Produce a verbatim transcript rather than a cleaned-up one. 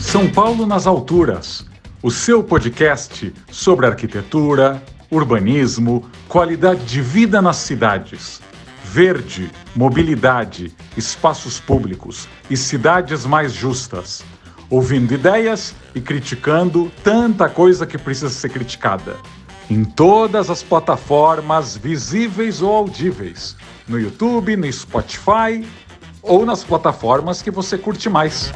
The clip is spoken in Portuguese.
São Paulo nas Alturas, o seu podcast sobre arquitetura, urbanismo, qualidade de vida nas cidades, verde, mobilidade, espaços públicos e cidades mais justas, ouvindo ideias e criticando tanta coisa que precisa ser criticada. Em todas as plataformas visíveis ou audíveis, no YouTube, no Spotify ou nas plataformas que você curte mais.